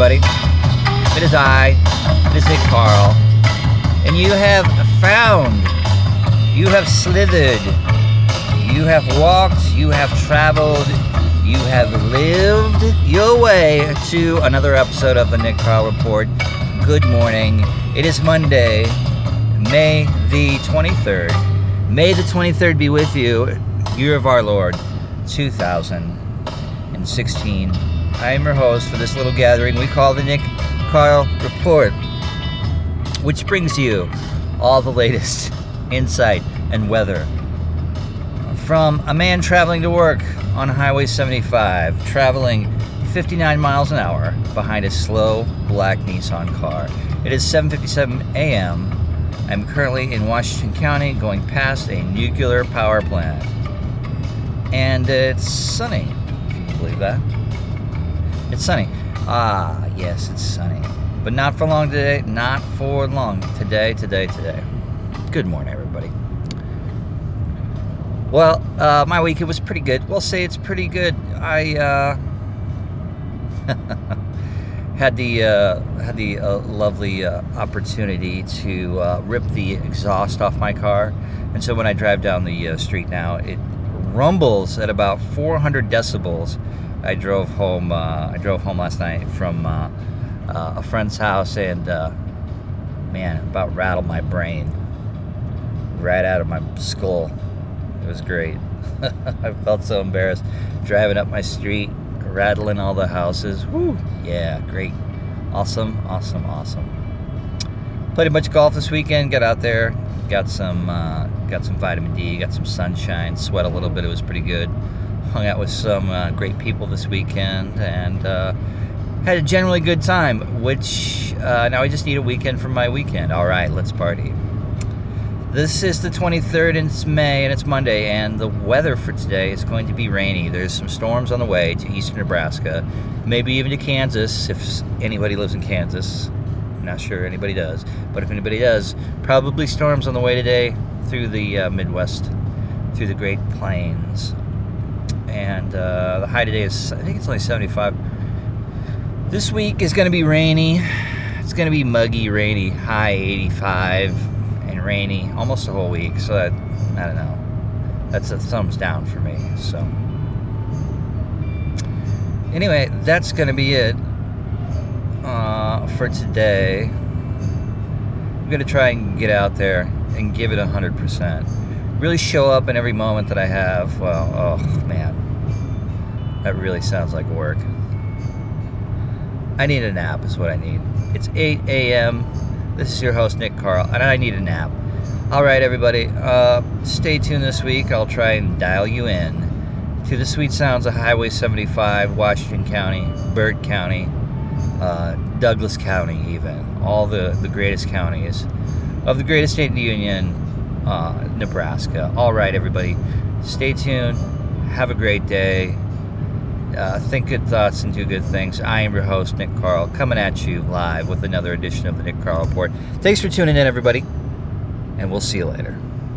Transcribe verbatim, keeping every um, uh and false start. everybody. It is I, it is Nick Carl, and you have found, you have slithered, you have walked, you have traveled, you have lived your way to another episode of the Nick Carl Report. Good morning. It is Monday, May the twenty-third. May the twenty-third be with you, year of our Lord, two thousand sixteen. I am your host for this little gathering we call the Nick Carl Report, which brings you all the latest insight and weather from a man traveling to work on Highway seventy-five, traveling fifty-nine miles an hour behind a slow black Nissan car. It is seven fifty-seven a.m. I'm currently in Washington County going past a nuclear power plant. And it's sunny, if you can believe that. It's sunny. Ah, yes, it's sunny. But not for long today, not for long. Today, today, today. Good morning, everybody. Well, uh, my week, it was pretty good. We'll say it's pretty good. I uh, had the, uh, had the uh, lovely uh, opportunity to uh, rip the exhaust off my car. And so when I drive down the uh, street now, it rumbles at about four hundred decibels. I drove home. Uh, I drove home last night from uh, uh, a friend's house, and uh, man, about rattled my brain right out of my skull. It was great. I felt so embarrassed driving up my street, rattling all the houses. Woo! Yeah, great, awesome, awesome, awesome. Played a bunch of golf this weekend. Got out there, got some, uh, got some vitamin D, got some sunshine, sweat a little bit. It was pretty good. Hung out with some uh, great people this weekend, and uh, had a generally good time, which uh, now I just need a weekend from my weekend. All right, let's party. This is the twenty-third, and it's May, and it's Monday, and the weather for today is going to be rainy. There's some storms on the way to eastern Nebraska, maybe even to Kansas, if anybody lives in Kansas. I'm not sure anybody does, but if anybody does, probably storms on the way today through the uh, Midwest, through the Great Plains. And uh, the high today is, I think it's only seventy-five. This week is going to be rainy. It's going to be muggy, rainy, high eighty-five, and rainy almost the whole week. So that, I don't know. That's a thumbs down for me. So anyway, that's going to be it uh, for today. I'm going to try and get out there and give it one hundred percent. Really show up in every moment that I have. Well, oh man, that really sounds like work. I need a nap is what I need. It's eight a.m. This is your host, Nick Carl, and I need a nap. All right, everybody, uh, stay tuned this week. I'll try and dial you in to the sweet sounds of Highway seventy-five, Washington County, Byrd County, uh, Douglas County even. All the, the greatest counties of the greatest state in the union, Uh, Nebraska. All right, everybody. Stay tuned. Have a great day. Uh, think good thoughts and do good things. I am your host, Nick Carl, coming at you live with another edition of the Nick Carl Report. Thanks for tuning in, everybody, and we'll see you later.